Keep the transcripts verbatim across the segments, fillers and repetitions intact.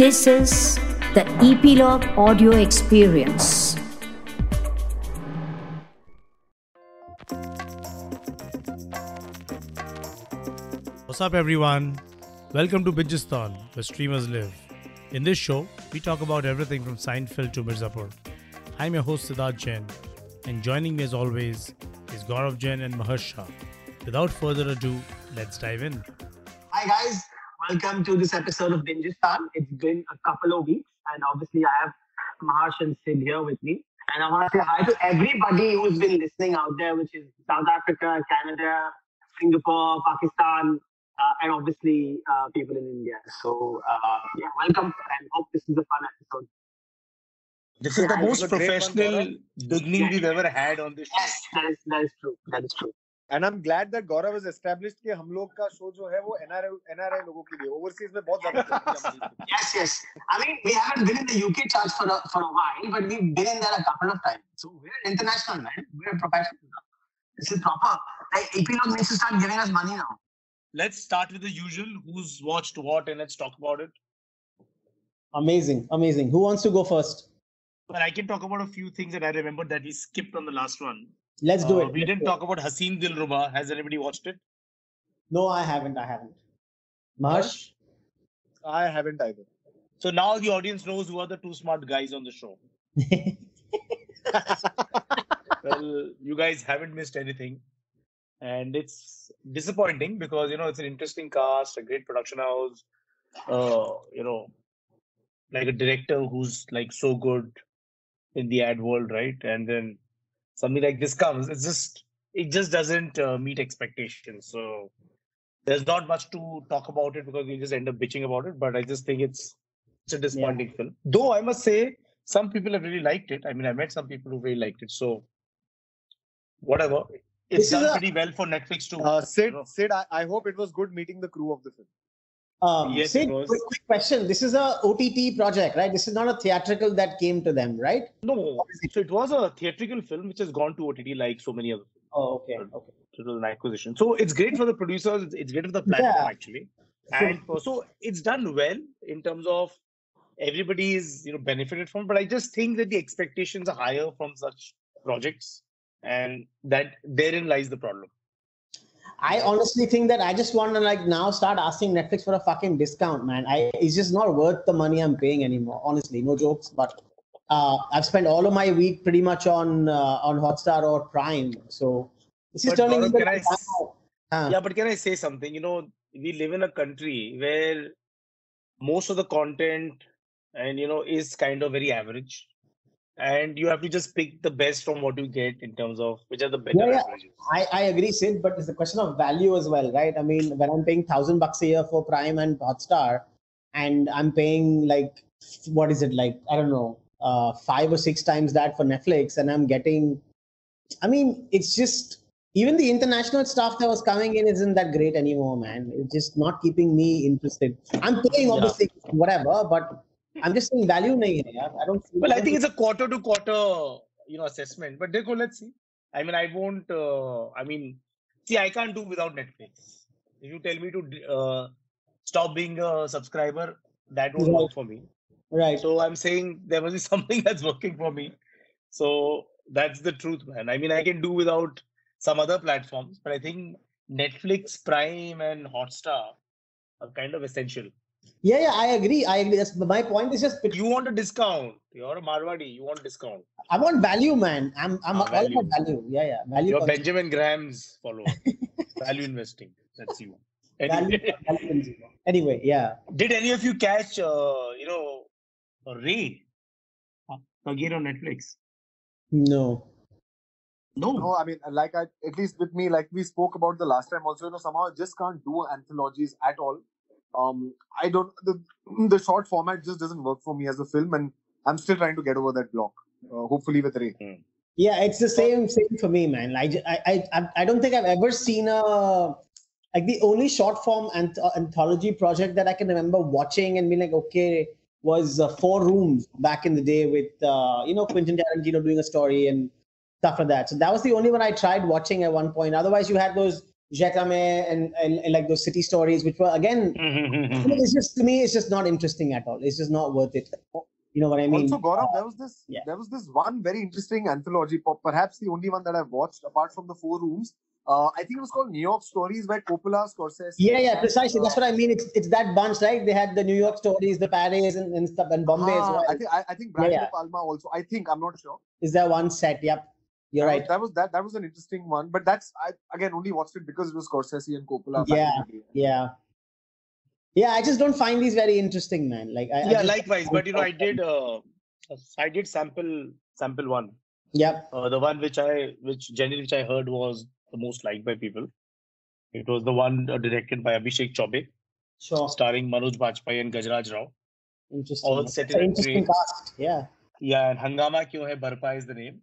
This is the Epilogue Audio Experience. What's up, everyone? Welcome to Binjistan, where streamers live. In this show, we talk about everything from Seinfeld to Mirzapur. I'm your host, Siddharth Jain, and joining me as always is Gaurav Jain and Maharsha. Without further ado, let's dive in. Hi guys, welcome to this episode of Binjistan. It's been a couple of weeks and obviously I have Maharsha and Sid here with me. And I want to say hi to everybody who's been listening out there, which is South Africa, Canada, Singapore, Pakistan, uh, and obviously uh, people in India. So uh, yeah, welcome and hope this is a fun episode. This is yeah, the most professional beginning yes. we've ever had on this show. Yes, that is, that is true. That is true. And I'm glad that Gaurav has established that hum log ka show jo hai wo N R I logo ke liye overseas mein bahut zyada. Yes, yes. I mean, we haven't been in the U K charts for a, for a while, but we've been in there a couple of times. So we're international, man. We're professional now. This is proper. Like Epilogue needs to start giving us money now. Let's start with the usual. Who's watched what, and let's talk about it. Amazing, amazing. Who wants to go first? Well, I can talk about a few things that I remembered that we skipped on the last one. Let's do uh, it. We Let's didn't talk it. about Haseen Dilruba. Has anybody watched it? No, I haven't. I haven't. Maharsh? I haven't either. So now the audience knows who are the two smart guys on the show. Well, you guys haven't missed anything. And it's disappointing because, you know, it's an interesting cast, a great production house, uh, you know, like a director who's like so good in the ad world, right? And then something like this comes, it's just, it just doesn't uh, meet expectations. So there's not much to talk about it because we just end up bitching about it. But I just think it's, it's a disappointing yeah. film. Though I must say, some people have really liked it. I mean, I met some people who really liked it. So whatever, it's this done a, pretty well for Netflix too. Uh, Sid, you know. Sid, I, I hope it was good meeting the crew of the film. Um, yes, Sid, it was. Quick, quick question. This is a O T T project, right? This is not a theatrical that came to them, right? No. It? So it was a theatrical film which has gone to O T T like so many other films. Oh, okay. It okay. was an acquisition. So it's great for the producers. It's great for the platform, yeah. actually. And so, so it's done well in terms of everybody is, you know, benefited from. But I just think that the expectations are higher from such projects. And that therein lies the problem. I honestly think that I just want to like now start asking Netflix for a fucking discount, man. I it's just not worth the money I'm paying anymore. Honestly, no jokes. But uh, I've spent all of my week pretty much on uh, on Hotstar or Prime. So this is but turning Gaurav, into I, uh, yeah. But can I say something? You know, we live in a country where most of the content and you know is kind of very average. And you have to just pick the best from what you get in terms of which are the better yeah, averages. I, I agree, Sid, but it's a question of value as well, right? I mean, when I'm paying thousand bucks a year for Prime and Hotstar, and I'm paying like, what is it like? I don't know, uh, five or six times that for Netflix, and I'm getting. I mean, it's just even the international stuff that was coming in isn't that great anymore, man. It's just not keeping me interested. I'm paying obviously yeah. whatever, but. I'm just saying value nahi hai yaar. I don't see Well, I think it's a quarter to quarter, you know, assessment. But dekho, let's see. I mean, I won't, uh, I mean, see, I can't do without Netflix. If you tell me to uh, stop being a subscriber, that won't right. work for me. Right. So I'm saying there must be something that's working for me. So that's the truth, man. I mean, I can do without some other platforms, but I think Netflix, Prime and Hotstar are kind of essential. Yeah, yeah, I agree. I agree. That's, my point is just... You want a discount. You're a Marwadi. You want a discount. I want value, man. I'm I'm ah, all value. about value. Yeah, yeah. Value You're Benjamin Graham's follower. Value investing. That's you. Anyway. Value, anyway, yeah. Did any of you catch, uh, you know, Ray? Again on Netflix? No. No. No, I mean, like, I at least with me, like we spoke about the last time also, you know, somehow I just can't do anthologies at all. Um, I don't, the, the short format just doesn't work for me as a film, and I'm still trying to get over that block, uh, hopefully with Ray. Mm. Yeah, it's the same same for me, man. I, I, I, I don't think I've ever seen a, like the only short form anth- anthology project that I can remember watching and being like, okay, was uh, Four Rooms back in the day with, uh, you know, Quentin Tarantino doing a story and stuff like that. So that was the only one I tried watching at one point. Otherwise you had those Jacame and, and, and like those city stories, which were again, it's just, to me, it's just not interesting at all. It's just not worth it. You know what I mean? Also, Gaurav, uh, there was this, yeah. there was this one very interesting anthology, perhaps the only one that I've watched apart from the Four Rooms. Uh, I think it was called New York Stories by Coppola, Scorsese. Yeah, yeah, precisely. Uh, That's what I mean. It's it's that bunch, right? They had the New York Stories, the Paris and, and stuff, and Bombay ah, as well. I think I, I think Brian yeah, De Palma also. I think I'm not sure. Is there one set? Yep. You're that right. Was, that was that. That was an interesting one, but that's I again only watched it because it was Scorsese and Coppola. Yeah, yeah, yeah. I just don't find these very interesting, man. Like, I, yeah, I just, likewise. But you know, I did. Uh, I did sample sample one. Yeah. Uh, the one which I which generally which I heard was the most liked by people. It was the one directed by Abhishek Chaube, sure. starring Manoj Bajpayee and Gajraj Rao. Interesting. All set in interesting cast. Yeah. Yeah, and Hangama Kyun Hai Barpa is the name.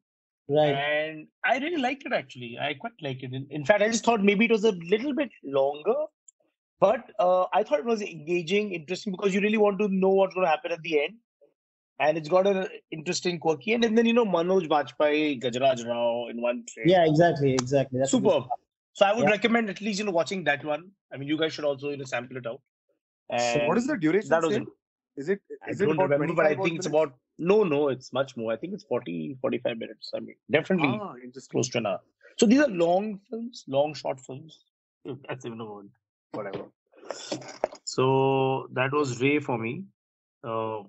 Right. And I really liked it, actually. I quite liked it. In, in fact, I just thought maybe it was a little bit longer, but uh, I thought it was engaging, interesting, because you really want to know what's going to happen at the end. And it's got an interesting quirky end. And then, you know, Manoj Bajpayee, Gajraj Rao in one train. Yeah, exactly. Exactly. That's superb. So I would yeah. recommend at least, you know, watching that one. I mean, you guys should also, you know, sample it out. And so what is the duration? That was it. Is it, is I it don't about remember, but I think minutes? It's about, no, no, it's much more. I think it's forty, forty-five minutes. I mean, definitely ah, close to an hour. So these are long films, long short films. That's even a word, whatever. So that was Ray for me. Uh,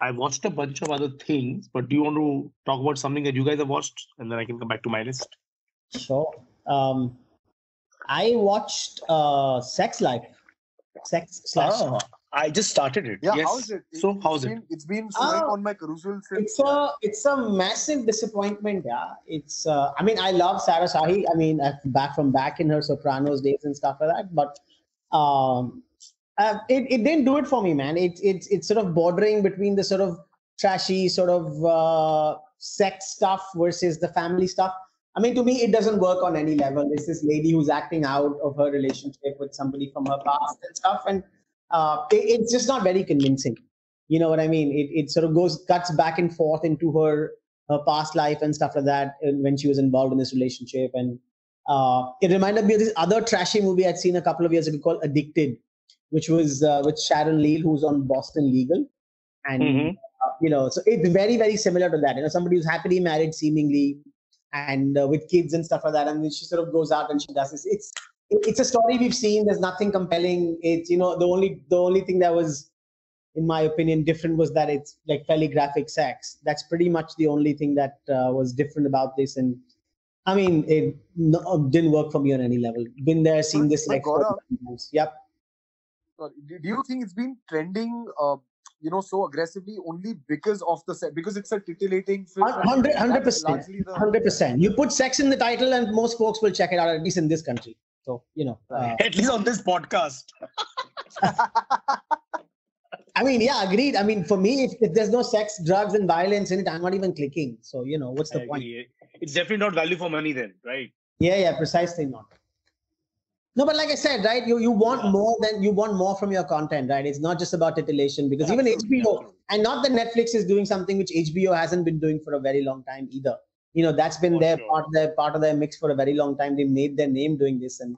I watched a bunch of other things, but do you want to talk about something that you guys have watched? And then I can come back to my list. Sure. Um, I watched uh, Sex Life. Sex slash. Ah. I just started it. Yeah, yes. How's it? it? So how's been, it? It's been ah, on my carousel since. It's a it's a massive disappointment. Yeah, it's. Uh, I mean, I love Sara Shahi. I mean, back from back in her Sopranos days and stuff like that. But um, uh, it it didn't do it for me, man. It's it's it's sort of bordering between the sort of trashy sort of uh, sex stuff versus the family stuff. I mean, to me, it doesn't work on any level. There's this lady who's acting out of her relationship with somebody from her past and stuff, and. Uh, it, it's just not very convincing. You know what I mean? It it sort of goes, cuts back and forth into her, her past life and stuff like that when she was involved in this relationship. And uh, it reminded me of this other trashy movie I'd seen a couple of years ago called Addicted, which was uh, with Sharon Leal, who's on Boston Legal. And, mm-hmm. uh, you know, so it's very, very similar to that. You know, somebody who's happily married seemingly and uh, with kids and stuff like that. And then she sort of goes out and she does this. It's... It's a story we've seen. There's nothing compelling. It's, you know, the only the only thing that was, in my opinion, different was that it's like fairly graphic sex. That's pretty much the only thing that uh, was different about this. And I mean, it no, didn't work for me on any level. Been there, seen this. Like, yep. Do you think it's been trending, uh, you know, so aggressively only because of the sex? Because it's a titillating film. Hundred, hundred percent, hundred percent. You put sex in the title, and most folks will check it out, at least in this country. So, you know, uh, at least on this podcast. I mean, yeah, agreed. I mean, for me, if, if there's no sex, drugs and violence in it, I'm not even clicking. So, you know, what's the I point? Agree. It's definitely not value for money then, right? Yeah, yeah, precisely not. No, but like I said, right, you, you want yeah. more than you want more from your content, right? It's not just about titillation because absolutely, even H B O absolutely. And not that Netflix is doing something which H B O hasn't been doing for a very long time either. You know, that's been their, sure. part, their part of their mix for a very long time. They made their name doing this and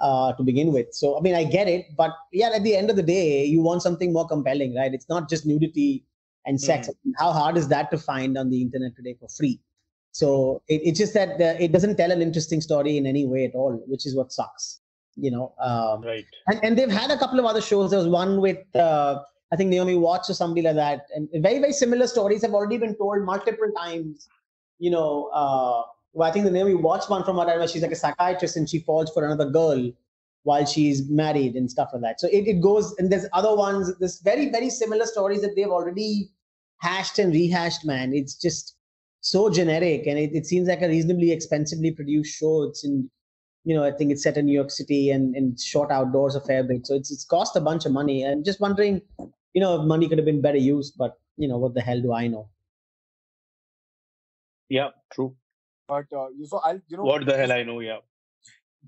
uh, to begin with. So, I mean, I get it. But yeah, at the end of the day, you want something more compelling, right? It's not just nudity and sex. Mm. I mean, how hard is that to find on the internet today for free? So it, it's just that uh, it doesn't tell an interesting story in any way at all, which is what sucks, you know. Um, right. And, and they've had a couple of other shows. There was one with, uh, I think, Naomi Watts or somebody like that. And very, very similar stories have already been told multiple times. You know, uh, well, I think the name we watched one from her, where she's like a psychiatrist and she falls for another girl while she's married and stuff like that. So it, it goes, and there's other ones, there's very, very similar stories that they've already hashed and rehashed, man. It's just so generic. And it, it seems like a reasonably expensively produced show. It's in, you know, I think it's set in New York City and, and shot outdoors a fair bit. So it's, it's cost a bunch of money. I'm just wondering, you know, if money could have been better used, but you know, what the hell do I know? Yeah, true. But uh, you so I'll you know what the hell I know. Yeah.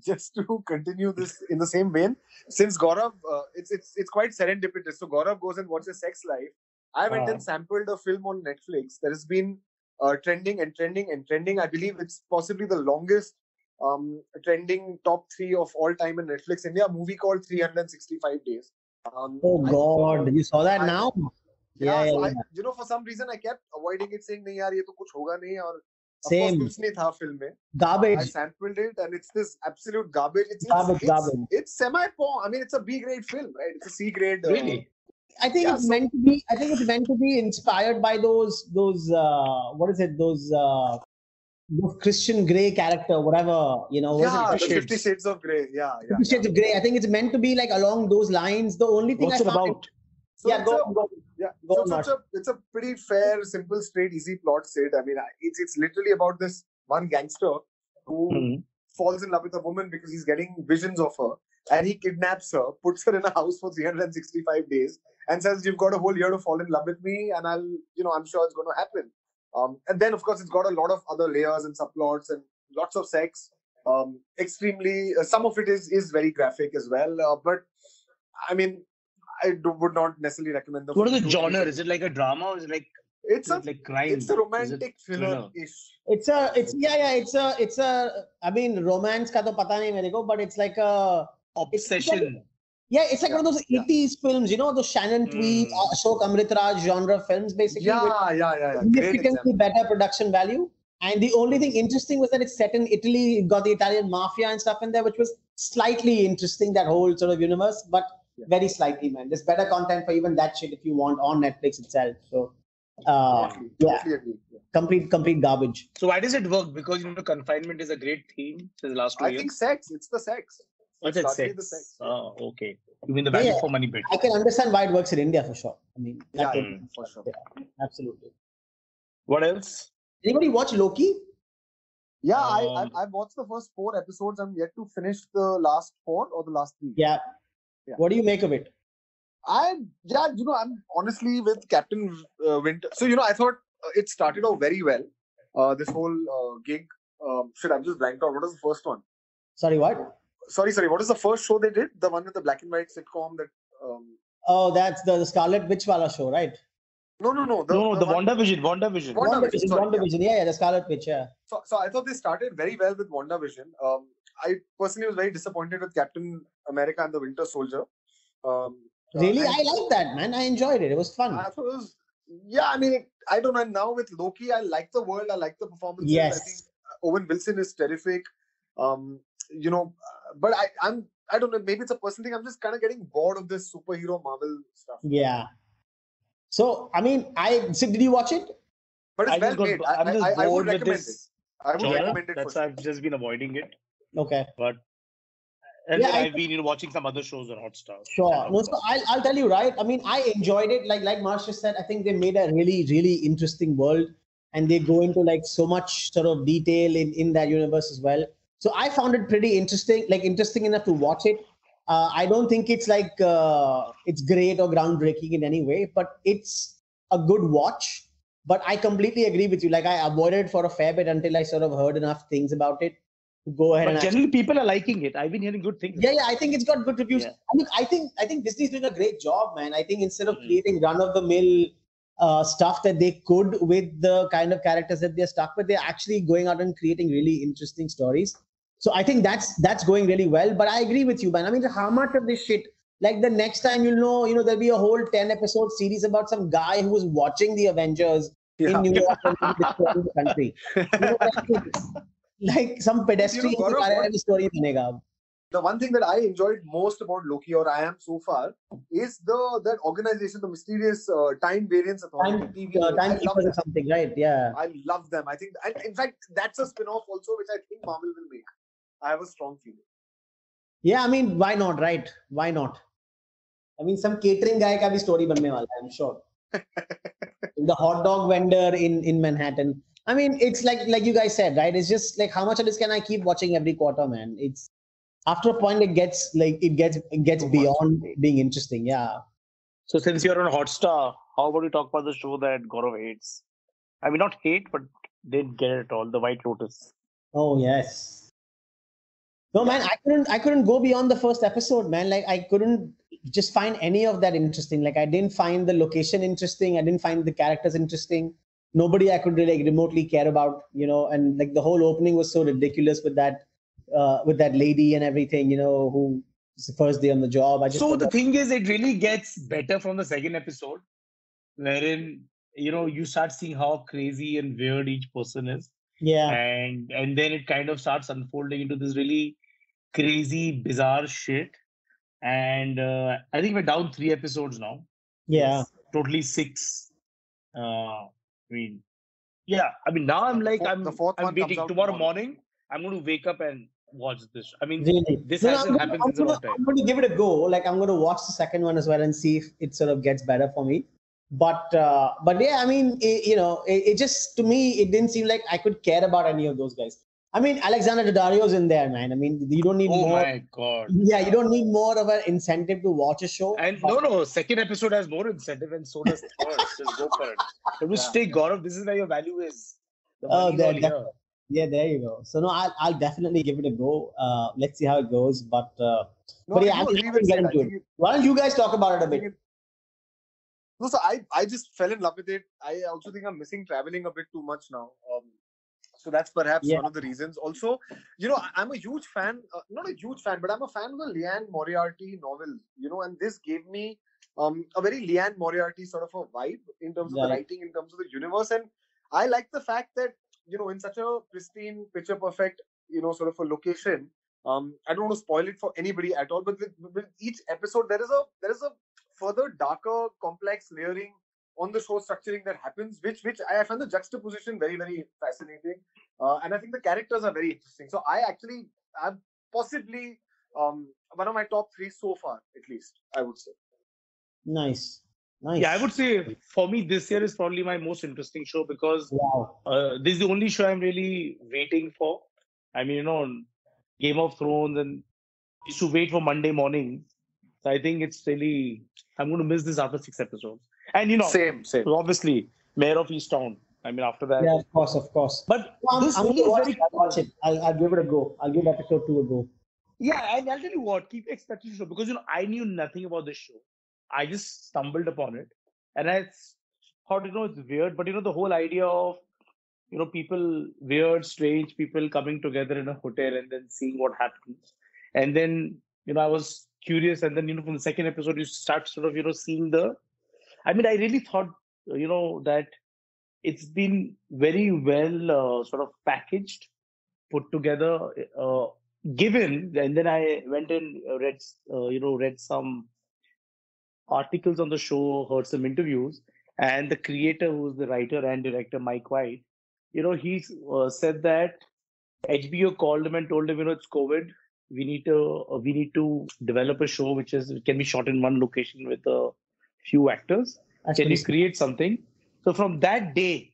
Just to continue this in the same vein, since Gaurav, uh, it's it's it's quite serendipitous. So Gaurav goes and watches Sex Life. I went uh. and sampled a film on Netflix that has been uh, trending and trending and trending. I believe it's possibly the longest um, trending top three of all time in Netflix India, a movie called three sixty-five days. Um, oh God, I, you saw that I, now? Yeah, yeah, so yeah. I, you know, for some reason I kept avoiding it, saying, "Nahi, yaar, ye to kuch hoga nahi." Or same. Of course, kuch nahi tha film mein. Garbage. I sampled it, and it's this absolute garbage. It's garbage. It's, garbage. It's, it's semi-porn. I mean, it's a B-grade film, right? It's a C-grade. Uh, really? I think yeah, it's so, meant to be. I think it's meant to be inspired by those those uh, what is it? Those uh, Christian Grey character, whatever you know. Yeah, Fifty Shades. Fifty Shades of Grey. Yeah, yeah. Fifty Shades yeah. of Grey. I think it's meant to be like along those lines. The only thing What's I found. About? So yeah, go, a, go, yeah, go so it's a, it's a pretty fair, simple, straight, easy plot set. I mean, it's it's literally about this one gangster who mm-hmm. falls in love with a woman because he's getting visions of her, and he kidnaps her, puts her in a house for three sixty-five days, and says, "You've got a whole year to fall in love with me, and I'll, you know, I'm sure it's going to happen." Um, and then, of course, it's got a lot of other layers and subplots and lots of sex. Um, extremely, uh, some of it is is very graphic as well. Uh, but I mean. I do, would not necessarily recommend the. What is the genre? Is it like a drama or is it like it's a like crime? It's a romantic thriller-ish. It's a it's yeah yeah it's a it's a I mean romance ka to pata nahi mere ko, but it's like a obsession. It's like, yeah, it's like yeah, one of those yeah. eighties films, you know, those Shannon Tweed, mm. Ashok Amritraj genre films, basically. Yeah yeah yeah. yeah. Significantly better production value. And the only thing interesting was that it's set in Italy. It got the Italian mafia and stuff in there, which was slightly interesting, that whole sort of universe, but. Yeah. Very slightly, man. There's better content for even that shit if you want on Netflix itself. So, uh, totally, yeah. Totally agree. yeah, complete, complete garbage. So why does it work? Because you know, confinement is a great theme since the last two I years. I think sex. It's the sex. What's it? Sex. The sex. Oh, okay. You mean the value yeah, for money bit? I can understand why it works in India for sure. I mean, that yeah, mm, for sure, yeah, absolutely. What else? Anybody watch Loki? Yeah, um, I I've watched the first four episodes. I'm yet to finish the last four or the last three. Yeah. Yeah. What do you make of it? I, yeah, you know, I'm honestly with Captain uh, Winter. So, you know, I thought uh, it started out very well. Uh, this whole uh, gig. Um, shit, I'm just blanked out. What was the first one? Sorry, what? Sorry, sorry. What was the first show they did? The one with the black and white sitcom that. Um... Oh, that's the, the Scarlet Witch Wala show, right? No, no, no. The, no, the, the WandaVision. WandaVision. WandaVision. WandaVision. Yeah. yeah, yeah, the Scarlet Witch. Yeah. So, so I thought they started very well with WandaVision. Um, I personally was very disappointed with Captain America and the Winter Soldier. Um, really? Uh, I liked that, man. I enjoyed it. It was fun. I thought it was, yeah, I mean, it, I don't know. Now with Loki, I like the world. I like the performances. Yes. I think Owen Wilson is terrific. Um, you know, but I, I'm, I don't know. Maybe it's a personal thing. I'm just kind of getting bored of this superhero Marvel stuff. Yeah. So, I mean, I so did you watch it? But it's I well got, made. I'm I, just I, bored I would with recommend this it. I would genre. recommend it. That's for I've just been avoiding it. Okay, but and yeah, I've I, been you know, watching some other shows on Hotstar. Sure, no, so I'll I'll tell you right. I mean, I enjoyed it. Like like Maharsha said, I think they made a really really interesting world, and they go into like so much sort of detail in in that universe as well. So I found it pretty interesting, like interesting enough to watch it. Uh, I don't think it's like uh, it's great or groundbreaking in any way, but it's a good watch. But I completely agree with you. Like I avoided it for a fair bit until I sort of heard enough things about it. Go ahead. But and generally, actually, people are liking it. I've been hearing good things. Yeah, yeah. I think it's got good reviews. Yeah. I mean, I think I think Disney's doing a great job, man. I think instead of mm-hmm. creating run-of-the-mill uh, stuff that they could with the kind of characters that they're stuck with, they're actually going out and creating really interesting stories. So I think that's that's going really well. But I agree with you, man. I mean, how much of this shit? Like the next time you'll know, you know, there'll be a whole ten-episode series about some guy who was watching the Avengers yeah. in New York and in the country. You know, like, Like some pedestrian you know, story. The one thing that I enjoyed most about Loki, or I am so far, is the that organization, the mysterious uh, Time Variance Authority. Time, T V, uh, time keepers or something, right? Yeah. I love them. I think, and in fact, that's a spin-off also, which I think Marvel will make. I have a strong feeling. Yeah, I mean, why not, right? Why not? I mean, some catering guy ka bhi story banne wala hai, I'm sure. The hot dog vendor in, in Manhattan. I mean, it's like like you guys said, right? It's just like how much of this can I keep watching every quarter, man? It's after a point it gets like it gets it gets beyond being interesting, yeah. So since you're on Hotstar, how about we talk about the show that Gaurav hates? I mean, not hate, but didn't get it at all. The White Lotus. Oh yes. No man, I couldn't I couldn't go beyond the first episode, man. Like I couldn't just find any of that interesting. Like I didn't find the location interesting. I didn't find the characters interesting. Nobody I could really like, remotely care about, you know, and like the whole opening was so ridiculous with that uh, with that lady and everything, you know, who it's the first day on the job. I just so the that... thing is, it really gets better from the second episode, wherein, you know, you start seeing how crazy and weird each person is. Yeah. And and then it kind of starts unfolding into this really crazy, bizarre shit. And uh, I think we're down three episodes now. Yeah. It's totally six. Uh, I mean, yeah. I mean, now I'm like, I'm, I'm waiting tomorrow morning. I'm going to wake up and watch this. I mean, really? this no, hasn't happened since a long time. I'm going to give it a go. Like, I'm going to watch the second one as well and see if it sort of gets better for me. But, uh, but yeah, I mean, it, you know, it, it just, to me, it didn't seem like I could care about any of those guys. I mean, Alexander Daddario's in there, man. I mean, you don't need oh more. Oh my God. Yeah, you don't need more of an incentive to watch a show. And no, no, second episode has more incentive and so does third. Just go for it. It was stay, Gaurav. This is where your value is. The oh, there, here. Yeah, there you go. So no, I'll, I'll definitely give it a go. Uh, let's see how it goes. But, uh, no, but yeah, I think we'll get into it. it. Why don't you guys talk about it a bit? No, so I, I just fell in love with it. I also think I'm missing traveling a bit too much now. Um, So that's perhaps yeah. one of the reasons. Also, you know, I'm a huge fan, uh, not a huge fan, but I'm a fan of the Liane Moriarty novels, you know, and this gave me um, a very Liane Moriarty sort of a vibe in terms of yeah. the writing, in terms of the universe. And I like the fact that, you know, in such a pristine, picture perfect, you know, sort of a location, um, I don't want to spoil it for anybody at all, but with, with each episode, there is a there is a further darker, complex layering on the show structuring that happens, which which I find the juxtaposition very, very fascinating. Uh, and I think the characters are very interesting. So I actually, I'm possibly um, one of my top three so far, at least, I would say. Nice. Nice. Yeah, I would say for me, this year is probably my most interesting show because wow. uh, this is the only show I'm really waiting for. I mean, you know, Game of Thrones and used to wait for Monday morning. So I think it's really, I'm going to miss this after six episodes. And you know, same, same. Obviously, Mayor of East Town. I mean, after that. Yeah, of course, of course. But I'm, this I'm really watch, very... I'll watch it. I'll, I'll give it a go. I'll give episode two a go. Yeah, and I'll tell you what, keep expecting the show because, you know, I knew nothing about this show. I just stumbled upon it. And I thought, you know, it's weird, but you know, the whole idea of, you know, people, weird, strange people coming together in a hotel and then seeing what happens. And then, you know, I was curious. And then, you know, from the second episode, you start sort of, you know, seeing the... I mean, I really thought, you know, that it's been very well uh, sort of packaged, put together, uh, given. And then I went and read, uh, you know, read some articles on the show, heard some interviews. And the creator, who's the writer and director, Mike White, you know, he uh, said that H B O called him and told him, you know, it's COVID. We need to uh, we need to develop a show which is can be shot in one location with a few actors. That's can you create something? So from that day,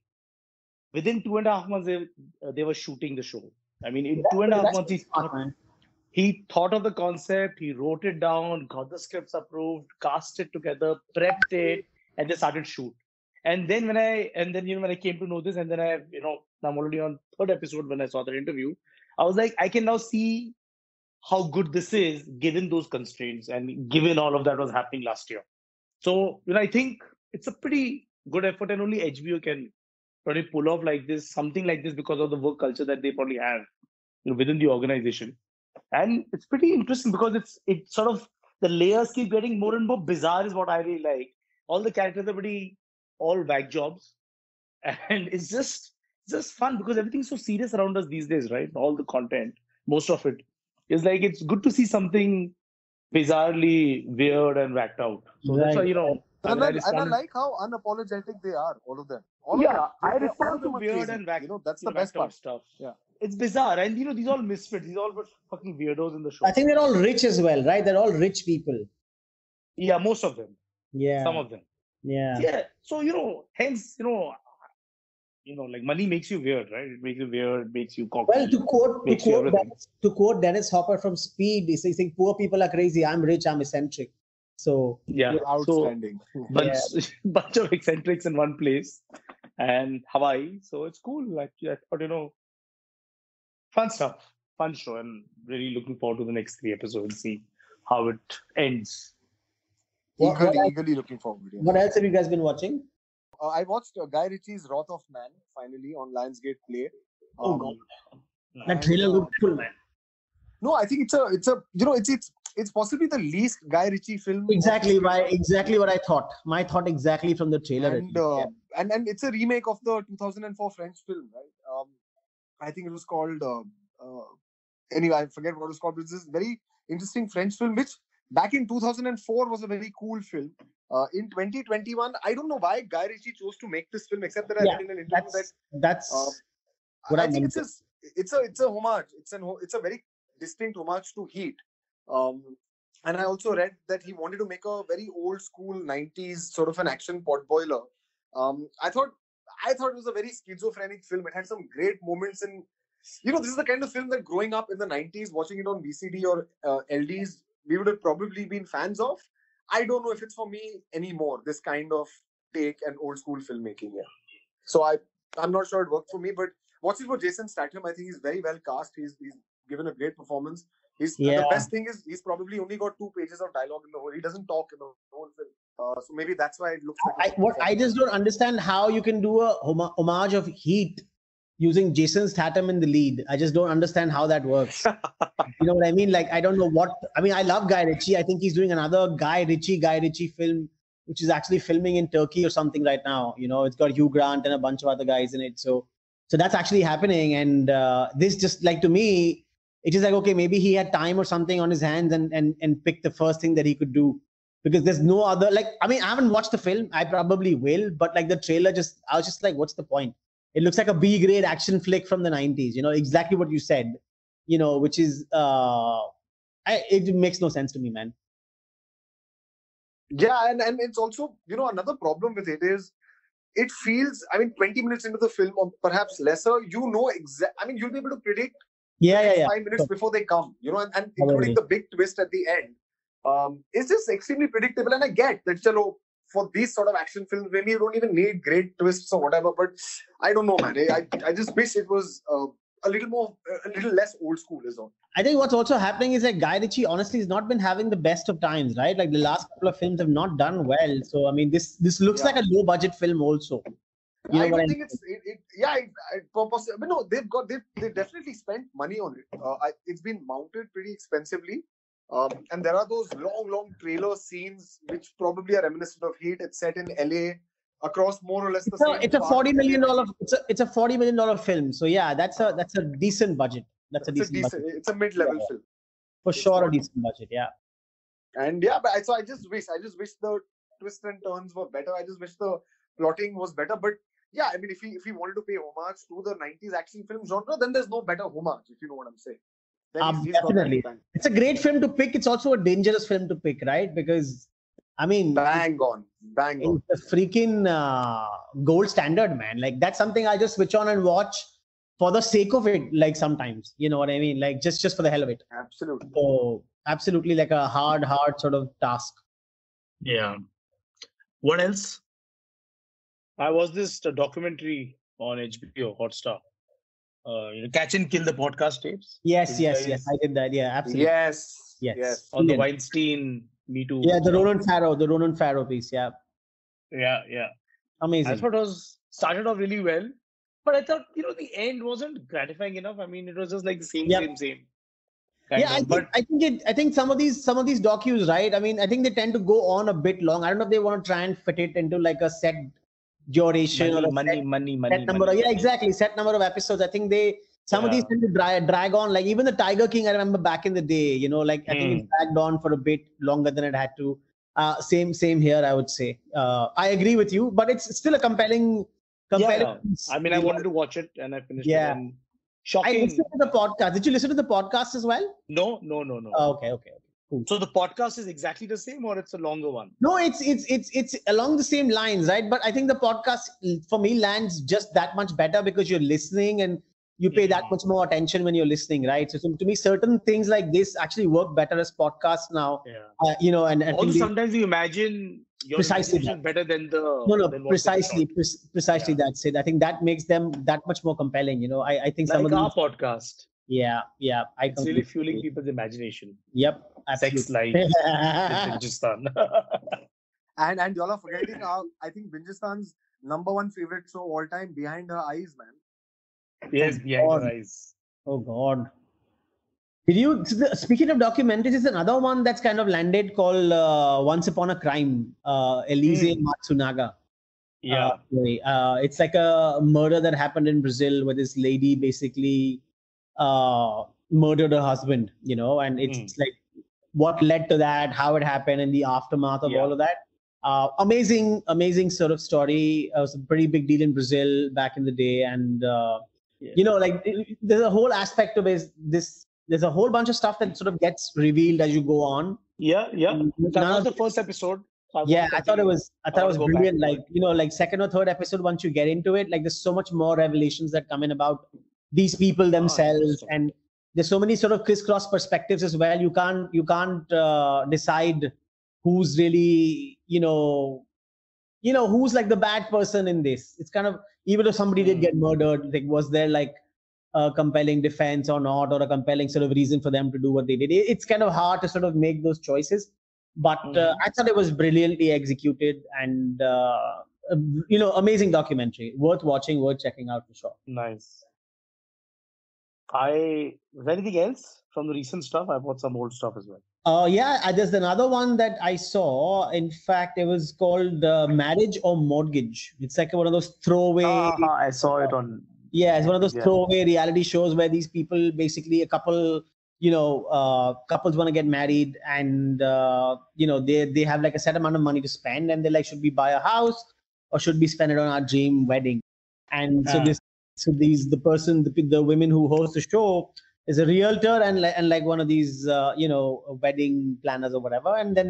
within two and a half months, they, uh, they were shooting the show. I mean, in yeah, two and a half months, he thought, he thought of the concept, he wrote it down, got the scripts approved, cast it together, prepped it, and they started shoot. And then when I, and then, you know, when I came to know this, and then I, you know, I'm already on third episode when I saw that interview, I was like, I can now see how good this is given those constraints and given all of that was happening last year. So, you know, I think it's a pretty good effort and only H B O can probably pull off like this, something like this because of the work culture that they probably have, you know, within the organization. And it's pretty interesting because it's it sort of, the layers keep getting more and more bizarre is what I really like. All the characters are pretty, all whack jobs. And it's just, just fun because everything's so serious around us these days, right? All the content, most of it is like, it's good to see something bizarrely weird and whacked out. So right. That's why, you know. And, I, mean, I, and I like how unapologetic they are, all of them. All yeah, of them. I respond to weird crazy. and whacked. You know, that's the best part. Stuff. Yeah, it's bizarre, and you know, these are all misfits. These are all fucking weirdos in the show. I think they're all rich as well, right? They're all rich people. Yeah, most of them. Yeah, some of them. Yeah. Yeah. So you know, hence you know, you know, like money makes you weird, right? It makes you weird, it makes you cocky. Well, to quote, to quote, Dennis, to quote Dennis Hopper from Speed, he's saying, "Poor people are crazy. I'm rich. I'm eccentric." So yeah, outstanding. So, bunch, yeah. bunch of eccentrics in one place, and Hawaii. So it's cool. Like I thought, you know, fun stuff, fun show, and really looking forward to the next three episodes. See how it ends. Well, eagerly, eagerly looking forward. Yeah. What else have you guys been watching? Uh, I watched uh, Guy Ritchie's Wrath of Man finally on Lionsgate Play. Um, oh God, that trailer looked cool, man. No, I think it's a, it's a, you know, it's it's it's possibly the least Guy Ritchie film. Exactly, my exactly what I thought. My thought exactly from the trailer. And uh, yeah. and, and it's a remake of the two thousand four French film, right? Um, I think it was called. Uh, uh, anyway, I forget what it was called. But it's this very interesting French film, which back in two thousand four was a very cool film. Uh, in twenty twenty-one, I don't know why Guy Ritchie chose to make this film, except that I yeah, read in an interview that's, that that's uh, what I, I think it's a, it's a it's a homage. It's an it's a very distinct homage to Heat. Um, and I also read that he wanted to make a very old school nineties sort of an action potboiler. Um, I thought I thought it was a very schizophrenic film. It had some great moments, and you know, this is the kind of film that growing up in the nineties, watching it on V C D or uh, L Ds, we would have probably been fans of. I don't know if it's for me anymore, this kind of take and old school filmmaking. Yeah. So I, I'm not sure it worked for me, but watching for Jason Statham, I think he's very well cast. He's, he's given a great performance. He's, yeah. The best thing is he's probably only got two pages of dialogue in the whole. He doesn't talk in the whole film. Uh, so maybe that's why it looks like... I, what I just don't understand how you can do a homage of Heat using Jason Statham in the lead. I just don't understand how that works. You know what I mean? Like, I don't know what... I mean, I love Guy Ritchie. I think he's doing another Guy Ritchie, Guy Ritchie film, which is actually filming in Turkey or something right now. You know, it's got Hugh Grant and a bunch of other guys in it. So, so that's actually happening. And uh, this just, like, to me, it is like, okay, maybe he had time or something on his hands and, and, and picked the first thing that he could do. Because there's no other... Like, I mean, I haven't watched the film. I probably will. But, like, the trailer just... I was just like, what's the point? It looks like a B-grade action flick from the nineties, you know, exactly what you said, you know, which is, uh, I, it makes no sense to me, man. Yeah, and, and it's also, you know, another problem with it is, it feels, I mean, twenty minutes into the film, or perhaps lesser, you know, exact. I mean, you'll be able to predict yeah, yeah, yeah. five minutes so, before they come, you know, and, and including the big twist at the end. Um, it's just extremely predictable, and I get that, chalo, for these sort of action films, maybe you don't even need great twists or whatever, but I don't know, man. I, I just wish it was uh, a little more, a little less old school is all. I think what's also happening is that Guy Ritchie, honestly, has not been having the best of times, right? Like the last couple of films have not done well. So, I mean, this this looks yeah. like a low budget film also. You know I don't think I mean? it's, it, it, yeah, I, I, but no, they've got, they've, they definitely spent money on it. Uh, I, it's been mounted pretty expensively. Um, and there are those long, long trailer scenes which probably are reminiscent of Heat. It's set in L A across more or less the it's same. A, it's a forty million dollar. It's a it's a forty million dollar film. So yeah, that's a that's a decent budget. That's a decent. A decent budget. It's a mid-level yeah, film. For it's sure, a decent budget. Yeah. And yeah, but I, so I just wish I just wish the twists and turns were better. I just wish the plotting was better. But yeah, I mean, if we if we wanted to pay homage to the nineties action film genre, then there's no better homage. If you know what I'm saying. Um, definitely, it's a great film to pick. It's also a dangerous film to pick, right? Because, I mean, bang on, bang on. It's a freaking uh, gold standard, man. Like that's something I just switch on and watch for the sake of it. Like sometimes, you know what I mean? Like just, just for the hell of it. Absolutely. So, absolutely, like a hard, hard sort of task. Yeah. What else? I watched this documentary on H B O Hotstar. Uh, you know, catch and kill the podcast tapes. Yes, yes, guys. yes. I did that. Yeah, absolutely. Yes, yes. yes. On the Weinstein, Me Too. Yeah, the Ronan Farrow, the Ronan Farrow piece. Yeah, yeah, yeah. Amazing. I thought it was started off really well, but I thought you know the end wasn't gratifying enough. I mean, it was just like the same, yep. same, same. Yeah, I think, I think it. I think some of these, some of these docus, right? I mean, I think they tend to go on a bit long. I don't know if they want to try and fit it into like a set. Duration money, or money, set, money, money, set number money. Of, yeah, exactly. Set number of episodes. I think they some yeah. of these tend to drag, drag on. Like even the Tiger King, I remember back in the day. You know, like I mm. think it dragged on for a bit longer than it had to. Uh, same, same here. I would say. Uh, I agree with you, but it's still a compelling. compelling yeah, yeah. I mean, I wanted to watch it, and I finished. Yeah. It and shocking. I listened to the podcast. Did you listen to the podcast as well? No, no, no, no. Oh, okay, okay. Cool. So the podcast is exactly the same or it's a longer one? No, it's it's it's it's along the same lines, right? But I think the podcast for me lands just that much better because you're listening and you pay yeah. that much more attention when you're listening, right? So, so to me, certain things like this actually work better as podcasts now. Yeah. Uh, you know, and, and also sometimes they, you imagine your precisely better than the no no than precisely pre precisely yeah. that's it. I think that makes them that much more compelling. You know, I I think like some of our podcast. Yeah, yeah. I it's really fueling it. People's imagination. Yep. Absolutely. Sex Life in Binjistan. and, and y'all are forgetting, uh, I think, Binjistan's number one favorite show all time, Behind Her Eyes, man. Yes, Behind Her Eyes. Oh, God. Did you, speaking of documentaries, is another one that's kind of landed called uh, Once Upon a Crime, uh, Elise mm. Matsunaga. Yeah. Uh, uh, it's like a murder that happened in Brazil where this lady basically uh, murdered her husband, you know, and it's mm. like what led to that, how it happened, and the aftermath of yeah. all of that. Uh, amazing, amazing sort of story. It was a pretty big deal in Brazil back in the day. And, uh, yeah. you know, like it, there's a whole aspect of this, this, there's a whole bunch of stuff that sort of gets revealed as you go on. Yeah, yeah. And that was the first episode. I yeah, I thought it was, I thought it was brilliant. Back. Like, you know, like second or third episode, once you get into it, like there's so much more revelations that come in about these people themselves. Oh, and there's so many sort of crisscross perspectives as well. You can't, you can't uh, decide who's really, you know, you know, who's like the bad person in this. It's kind of, even if somebody mm. did get murdered, like, was there like a compelling defense or not, or a compelling sort of reason for them to do what they did? It's kind of hard to sort of make those choices. But mm-hmm. uh, I thought it was brilliantly executed and, uh, you know, amazing documentary. Worth watching, worth checking out for sure. Nice. I, is there anything else from the recent stuff? I've watched some old stuff as well. Uh, yeah, I, there's another one that I saw. In fact, it was called uh, Marriage or Mortgage. It's like one of those throwaway. Uh-huh, I saw it on. Yeah, it's one of those yeah. throwaway reality shows where these people, basically a couple... you know, uh, couples want to get married and, uh, you know, they, they have like a set amount of money to spend and they're like, should we buy a house or should we spend it on our dream wedding? And uh. so this, so these, the person, the, the women who host the show is a realtor and, and like one of these, uh, you know, wedding planners or whatever. And then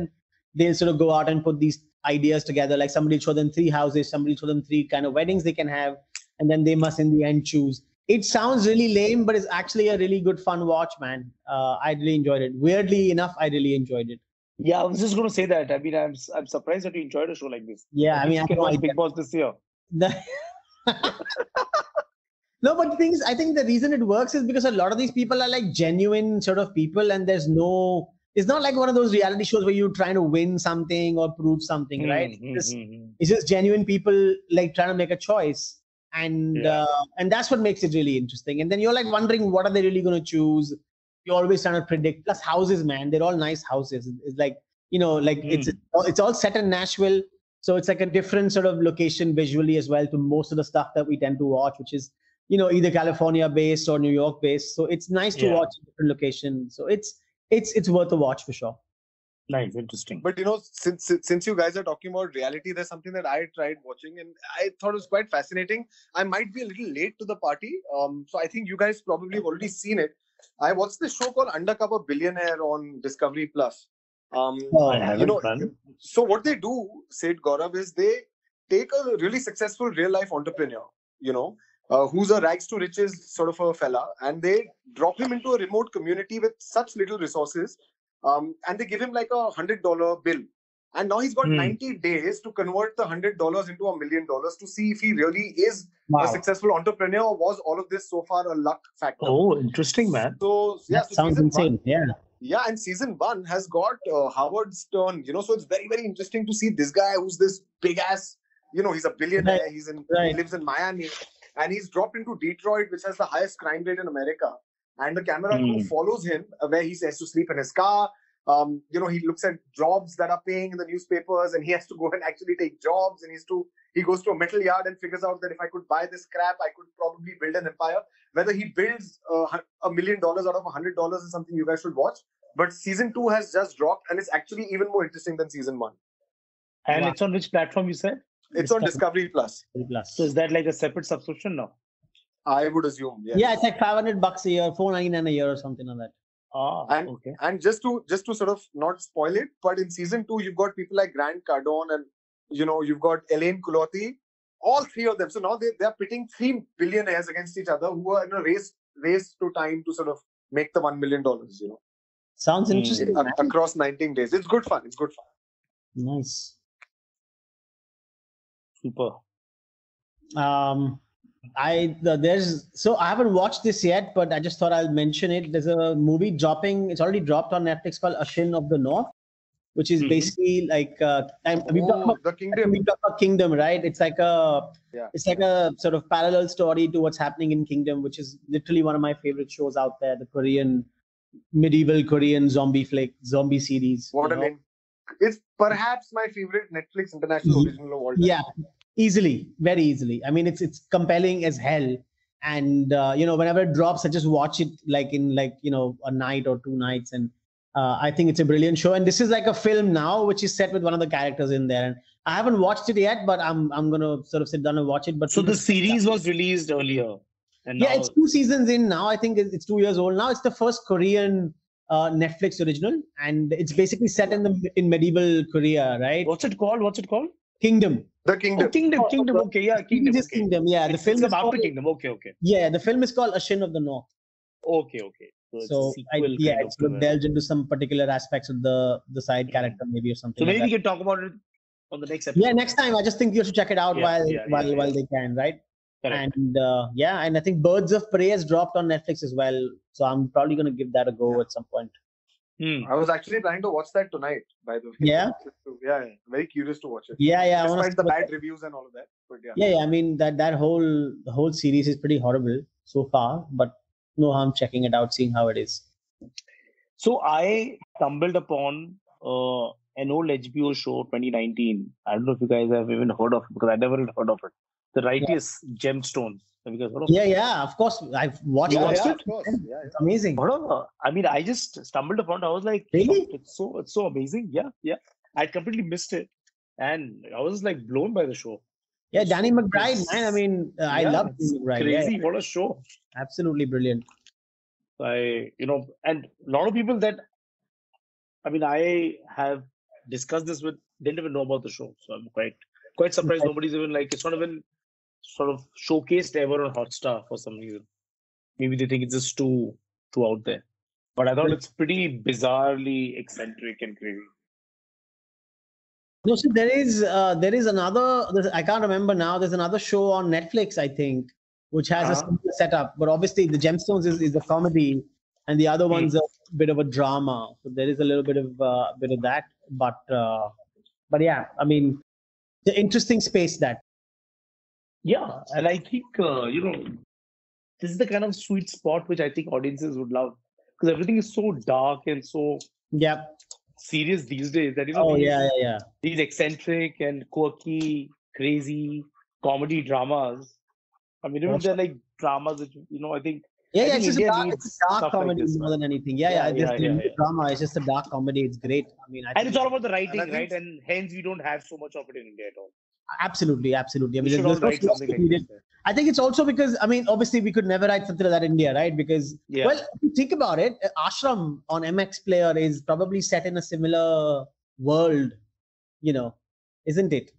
they'll sort of go out and put these ideas together. Like somebody show them three houses, somebody show them three kind of weddings they can have. And then they must in the end choose. It sounds really lame, but it's actually a really good fun watch, man. Uh, I really enjoyed it. Weirdly enough, I really enjoyed it. Yeah, I was just going to say that. I mean, I'm I'm surprised that you enjoyed a show like this. Yeah, I, I mean, I can watch Big Boss this year. No, but the thing is, I think the reason it works is because a lot of these people are like genuine sort of people, and there's no. It's not like one of those reality shows where you're trying to win something or prove something, mm-hmm, right? Mm-hmm, it's, mm-hmm. it's just genuine people like trying to make a choice. And yeah. uh, and that's what makes it really interesting. And then you're like wondering, what are they really going to choose? You're always trying to predict. Plus houses, man, they're all nice houses. It's like, you know, like mm. it's it's all set in Nashville. So it's like a different sort of location visually as well to most of the stuff that we tend to watch, which is, you know, either California based or New York based. So it's nice to yeah. watch a different location. So it's it's it's worth a watch for sure. Nice, interesting. But you know, since since you guys are talking about reality, there's something that I tried watching and I thought it was quite fascinating. I might be a little late to the party. Um, so I think you guys probably have already seen it. I watched this show called Undercover Billionaire on Discovery Plus. Um, oh, I haven't, you know, man. So what they do, Sid, Gaurav, is they take a really successful real life entrepreneur, you know, uh, who's a rags to riches sort of a fella, and they drop him into a remote community with such little resources. Um, and they give him like a hundred dollar bill. And now he's got mm. ninety days to convert the hundred dollars into a million dollars to see if he really is wow. a successful entrepreneur, or was all of this so far a luck factor. Oh, interesting, man. So, yeah, so sounds insane. One, yeah. Yeah. And season one has got uh, Howard Stern, you know, so it's very, very interesting to see this guy who's this big ass, you know, he's a billionaire. Right. He's in, right. He lives in Miami and he's dropped into Detroit, which has the highest crime rate in America. And the camera crew mm. follows him uh, where he has to sleep in his car. Um, you know, he looks at jobs that are paying in the newspapers and he has to go and actually take jobs. And he's to, he goes to a metal yard and figures out that if I could buy this crap, I could probably build an empire. Whether he builds a uh, million dollars out of a hundred dollars is something you guys should watch. But season two has just dropped and it's actually even more interesting than season one. And wow. it's on which platform you said? It's Discovery. on Discovery Plus. Plus. So is that like a separate subscription now? I would assume, yeah. Yeah, it's like five hundred bucks a year, four ninety-nine a year or something like that. Oh, and, okay. And just to just to sort of not spoil it, but in season two, you've got people like Grant Cardone and, you know, you've got Elaine Kulothi, all three of them. So now they, they're pitting three billionaires against each other who are in a race race to time to sort of make the one million dollars, you know. Sounds interesting. Mm. A- across nineteen days. It's good fun. It's good fun. Nice. Super. Um... I uh, there's so I haven't watched this yet, but I just thought I'll mention it. There's a movie dropping; it's already dropped on Netflix called Ashin of the North, which is mm-hmm. basically like uh, I'm, oh, we talk about the Kingdom. We talk about Kingdom, right? It's like a yeah. it's like a sort of parallel story to what's happening in Kingdom, which is literally one of my favorite shows out there. The Korean medieval Korean zombie flick, zombie series. What a know? name. It's perhaps my favorite Netflix international original of all time. Yeah, easily, very easily. I mean, it's it's compelling as hell. And, uh, you know, whenever it drops, I just watch it like in like, you know, a night or two nights. And uh, I think it's a brilliant show. And this is like a film now, which is set with one of the characters in there. And I haven't watched it yet, but I'm I'm going to sort of sit down and watch it. But so the series was released earlier. And yeah, now... it's two seasons in now. I think it's two years old now. It's the first Korean uh, Netflix original. And it's basically set in the in medieval Korea, right? What's it called? What's it called? Kingdom. The Kingdom. Oh, Kingdom, oh, Kingdom, okay, yeah, Kingdom. This okay. Kingdom, yeah. The it's, film it's is after called, Kingdom, okay, okay. Yeah, the film is called Ashin of the North. Okay, okay. So, it's so I, yeah, it's going to delve into some particular aspects of the, the side character maybe or something. So maybe like we that. can talk about it on the next episode. Yeah, next time. I just think you should check it out yeah, while yeah, while yeah, while yeah. they can, right? Correct. And uh, yeah, and I think Birds of Prey has dropped on Netflix as well. So I'm probably going to give that a go yeah. at some point. Hmm. I was actually planning to watch that tonight, by the way. Yeah? Yeah, yeah. Very curious to watch it. Yeah, yeah. Despite the bad that. reviews and all of that. But yeah. yeah, yeah. I mean, that, that whole the whole series is pretty horrible so far. But no harm checking it out, seeing how it is. So I stumbled upon uh, an old H B O show, twenty nineteen. I don't know if you guys have even heard of it, because I never heard of it. The Righteous yeah. Gemstones. Have you guys heard of yeah, it? Yeah, of course. I've watched, yeah, watched yeah, it. Of course. Yeah, yeah. It's amazing. I mean, I just stumbled upon it. I was like, really? Oh, it's so it's so amazing. Yeah, yeah. I completely missed it. And I was like blown by the show. Yeah, Danny McBride, man. I mean, uh, yeah, I love Danny McBride. Crazy. Yeah. What a show. Absolutely brilliant. I, you know, and a lot of people that, I mean, I have discussed this with, didn't even know about the show. So I'm quite, quite surprised nobody's even like, it's not even sort of showcased ever on Hotstar for some reason. Maybe they think it's just too too out there. But I thought it's pretty bizarrely eccentric and crazy. No, so there is uh, there is another. I can't remember now. There's another show on Netflix, I think, which has uh-huh. a similar setup. But obviously, the Gemstones is, is a comedy, and the other mm. one's a bit of a drama. So there is a little bit of uh, bit of that. But uh, but yeah, I mean, the interesting space that. Yeah, and I think, uh, you know, this is the kind of sweet spot which I think audiences would love. Because everything is so dark and so yeah. serious these days. That, you know, oh, these, yeah, yeah, yeah. these eccentric and quirky, crazy comedy dramas. I mean, even they're like dramas which, you know, I think... Yeah, I yeah think it's, just dark, it's a dark comedy like more than anything. Yeah, yeah, yeah, yeah, this yeah, yeah, yeah. drama. It's just a dark comedy. It's great. I mean, I And it's all about the writing, and right? And hence, we don't have so much of it in India at all. Absolutely, absolutely. I mean, there's no like I think it's also because, I mean, obviously we could never write something like that in India, right? Because, yeah. well, if you think about it, Ashram on M X Player is probably set in a similar world, you know, isn't it?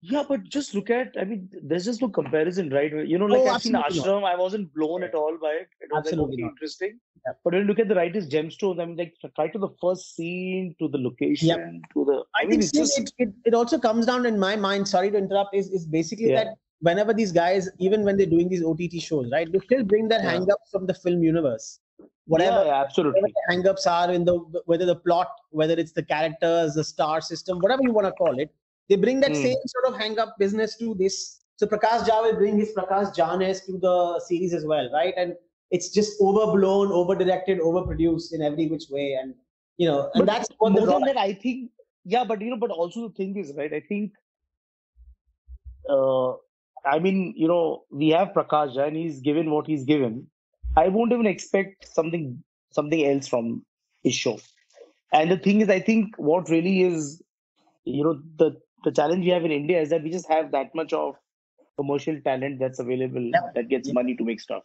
Yeah, but just look at, I mean, there's just no comparison, right? You know, like oh, I've seen Ashram, not. I wasn't blown yeah. at all by it. It was absolutely like, okay, interesting. Yeah. But when you look at the Righteous Gemstones, I mean, like, right to the first scene, to the location, yeah. to the... I, I mean, think it's just... it, it, it also comes down in my mind, sorry to interrupt, is, is basically yeah. that whenever these guys, even when they're doing these O T T shows, right, they still bring their yeah. hang-ups from the film universe. Whatever, yeah, absolutely. Whatever the hang-ups are, in the whether the plot, whether it's the characters, the star system, whatever you want to call it, they bring that mm. same sort of hang-up business to this. So Prakash Jha will bring his Prakash Jhanes to the series as well, right? And it's just overblown, over-directed, over-produced in every which way. And, you know, and but that's what more the... More than that, I think... Yeah, but, you know, but also the thing is, right, I think... Uh, I mean, you know, we have Prakash Jha and he's given what he's given. I won't even expect something, something else from his show. And the thing is, I think what really is, you know, the... The challenge we have in India is that we just have that much of commercial talent that's available yeah. that gets yeah. money to make stuff.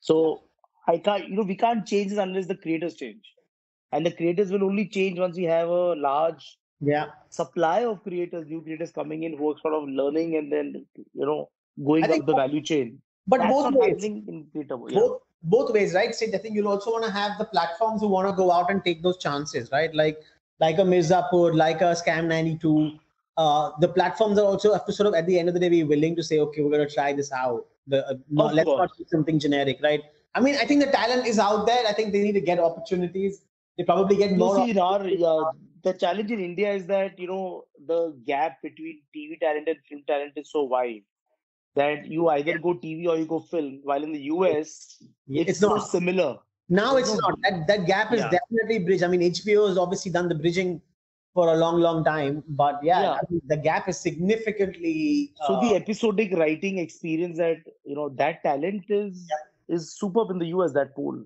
So I can't, you know, we can't change this unless the creators change, and the creators will only change once we have a large yeah. supply of creators, new creators coming in who are sort of learning and then you know going I up the both, value chain. But that's both ways, in creator, yeah. both, both ways, right? Sid, I think you'll also want to have the platforms who want to go out and take those chances, right? Like like a Mirzapur, like a Scam ninety-two. Uh, the platforms are also have to sort of at the end of the day be willing to say, okay, we're going to try this out. The, uh, no, let's course. not do something generic, right? I mean, I think the talent is out there. I think they need to get opportunities. They probably get you more. See, our, yeah, the challenge in India is that, you know, the gap between T V talent and film talent is so wide that you either go T V or you go film. While in the U S, it's, it's so not similar. Now it's not. That that gap is yeah. definitely bridged. I mean, H B O has obviously done the bridging for a long, long time. But yeah, yeah. I mean, the gap is significantly... So uh, the episodic writing experience that, you know, that talent is yeah. is superb in the U S, that pool.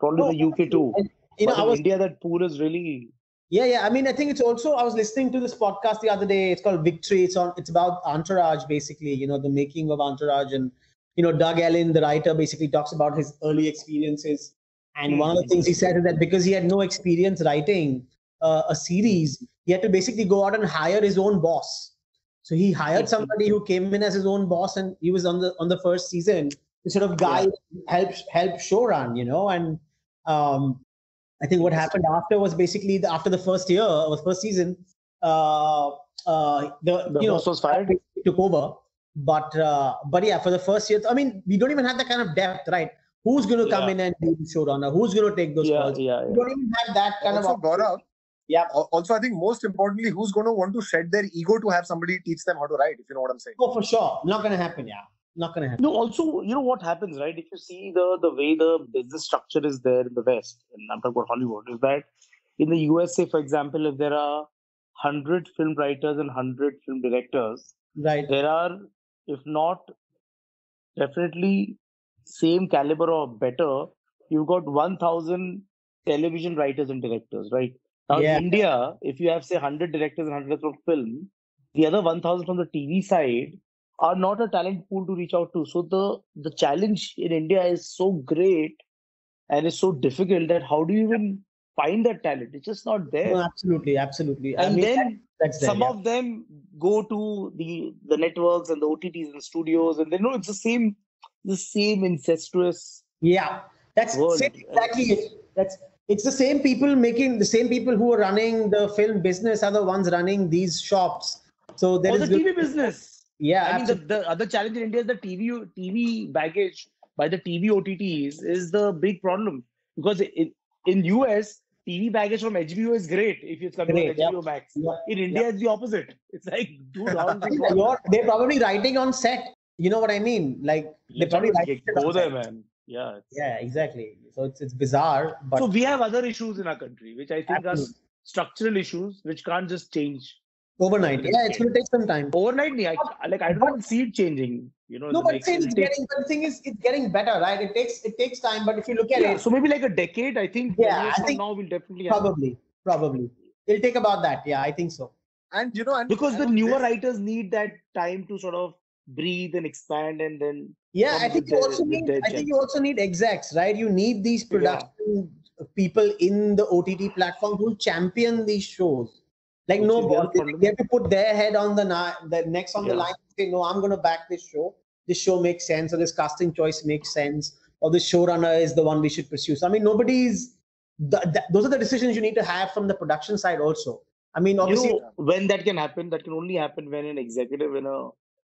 Probably oh, the U K too. And, you know, in was, India, that pool is really... Yeah, yeah. I mean, I think it's also... I was listening to this podcast the other day. It's called Victory. It's on. It's about Entourage, basically. You know, the making of Entourage. And, you know, Doug Ellen, the writer, basically talks about his early experiences. And mm-hmm. one of the things he said is that because he had no experience writing uh, a series, he had to basically go out and hire his own boss. So he hired somebody who came in as his own boss, and he was on the on the first season to sort of guide, yeah. help, help showrun, you know. And um, I think what happened after was basically the, after the first year, or the first season, uh, uh, the, the you know, was fired. Took over. But uh, but yeah, for the first year, I mean, we don't even have that kind of depth, right? Who's going to come yeah. in and do the showrunner? Who's going to take those yeah, calls? Yeah, yeah. We don't even have that kind also, of... Gaurav, yeah. Also, I think most importantly, who's going to want to shed their ego to have somebody teach them how to write, if you know what I'm saying? Oh, for sure. Not going to happen, yeah. Not going to happen. No, also, you know what happens, right? If you see the, the way the business structure is there in the West, and I'm talking about Hollywood, is that in the U S, say, for example, if there are one hundred film writers and one hundred film directors, right, there are... if not definitely same caliber or better, you've got one thousand television writers and directors, right? Now yeah. in India, if you have, say, one hundred directors and one hundred from film, the other one thousand from the T V side are not a talent pool to reach out to. So the, the challenge in India is so great and it's so difficult that how do you even find that talent? It's just not there. Oh, absolutely, absolutely. And I mean, then that's there, some yeah. of them go to the, the networks and the O T Ts and studios, and they know it's the same, the same incestuous. Yeah, that's world. Same, exactly it. That's it's the same people making the same people who are running the film business are the ones running these shops. So there or is the T V good, business. Yeah, I absolutely. mean the, the other challenge in India is the T V T V baggage by the T V O T Ts is the big problem, because in in U S. T V baggage from H B O is great if it's coming from H B O yep. Max. Yep. In India, yep. it's the opposite. It's like, dude, they're probably writing on set. You know what I mean? Like, they probably write go there, man. Yeah. Yeah, exactly. So it's it's bizarre. But so we have other issues in our country, which I think absolutely. Are structural issues, which can't just change overnight. Yeah, it's going to take some time. Overnight, I, like I don't but, see it changing. You know, no, but it's getting. But the thing is, it's getting better, right? It takes it takes time. But if you look at yeah, it, so maybe like a decade, I think. Yeah, I think now we'll definitely have probably it. probably it'll take about that. Yeah, I think so. And you know, and, because and the newer this, writers need that time to sort of breathe and expand, and then yeah, I think you their, also need. I think you also need execs, right? You need these production yeah. people in the O T T platform who champion these shows. Like which no, ball. They, they have to put their head on the, the necks on yeah. the line and say, no, I'm going to back this show. This show makes sense, or this casting choice makes sense, or this showrunner is the one we should pursue. So, I mean, nobody's... Th th those are the decisions you need to have from the production side also. I mean, obviously... You know, when that can happen, that can only happen when an executive in a